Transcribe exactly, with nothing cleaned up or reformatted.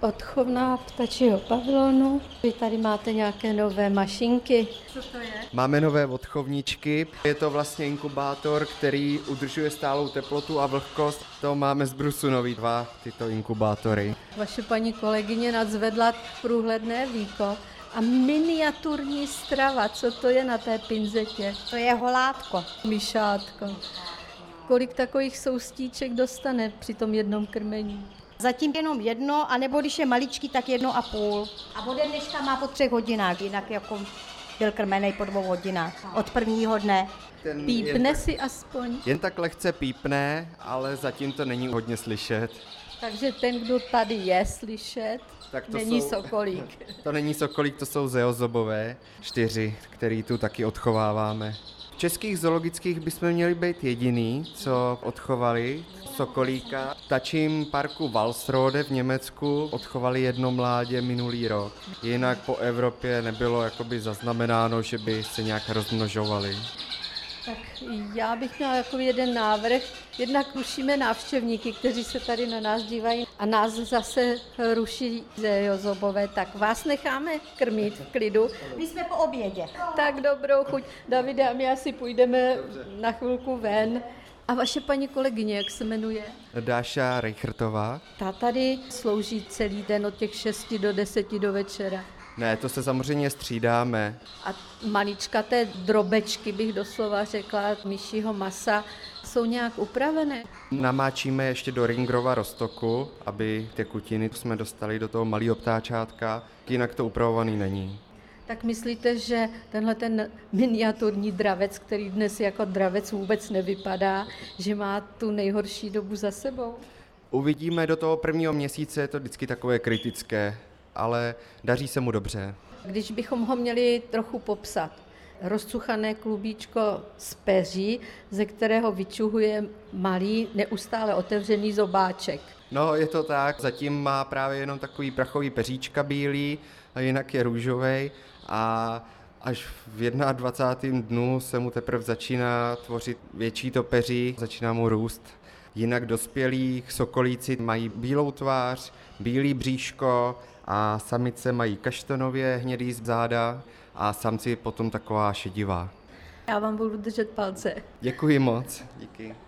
Odchovná ptačího pavilonu. Vy tady máte nějaké nové mašinky. Co to je? Máme nové odchovničky. Je to vlastně inkubátor, který udržuje stálou teplotu a vlhkost. To máme z Brusu nový dva tyto inkubátory. Vaše paní kolegyně nadzvedla průhledné víko a miniaturní strava. Co to je na té pinzetě? To je holátko. Myšátko. Kolik takových soustíček dostane při tom jednom krmení? Zatím jenom jedno, anebo když je maličký, tak jedno a půl. A ode dneška má po třech hodinách, jinak jako byl krmený po dvou hodinách, od prvního dne. Ten pípne tak, si aspoň? Jen tak lehce pípne, ale zatím to není hodně slyšet. Takže ten, kdo tady je slyšet, tak to není jsou, sokolík. To není sokolík, to jsou zeozobové čtyři, který tu taky odchováváme. V českých zoologických bychom měli být jediný, co odchovali sokolíka. V ptačím parku Walsrode v Německu odchovali jedno mládě minulý rok. Jinak po Evropě nebylo jakoby zaznamenáno, že by se nějak rozmnožovali. Tak já bych měla jako jeden návrh. Jednak rušíme návštěvníky, kteří se tady na nás dívají a nás zase ruší zeozobové, tak vás necháme krmit v klidu. My jsme po obědě. Tak dobrou chuť. Davide a my asi půjdeme na chvilku ven. A vaše paní kolegyně, jak se jmenuje? Dáša Rejchrtová. Ta tady slouží celý den od těch šesti do deseti do večera. Ne, to se samozřejmě střídáme. A malička té drobečky, bych doslova řekla, myšího masa, jsou nějak upravené? Namáčíme ještě do Ringrova Rostoku, aby tekutiny jsme dostali do toho malého ptáčátka, jinak to upravovaný není. Tak myslíte, že tenhle ten miniaturní dravec, který dnes jako dravec vůbec nevypadá, že má tu nejhorší dobu za sebou? Uvidíme, do toho prvního měsíce je to vždycky takové kritické, ale daří se mu dobře. Když bychom ho měli trochu popsat, rozcuchané klubíčko z peří, ze kterého vyčuhuje malý, neustále otevřený zobáček. No, je to tak, zatím má právě jenom takový prachový peříčka bílý, a jinak je růžovej a až v dvacátém prvním dnu se mu teprve začíná tvořit větší to peří, začíná mu růst. Jinak dospělí sokolíci mají bílou tvář, bílý bříško a samice mají kaštanově hnědý záda a samci potom taková šedivá. Já vám budu držet palce. Děkuji moc. Díky.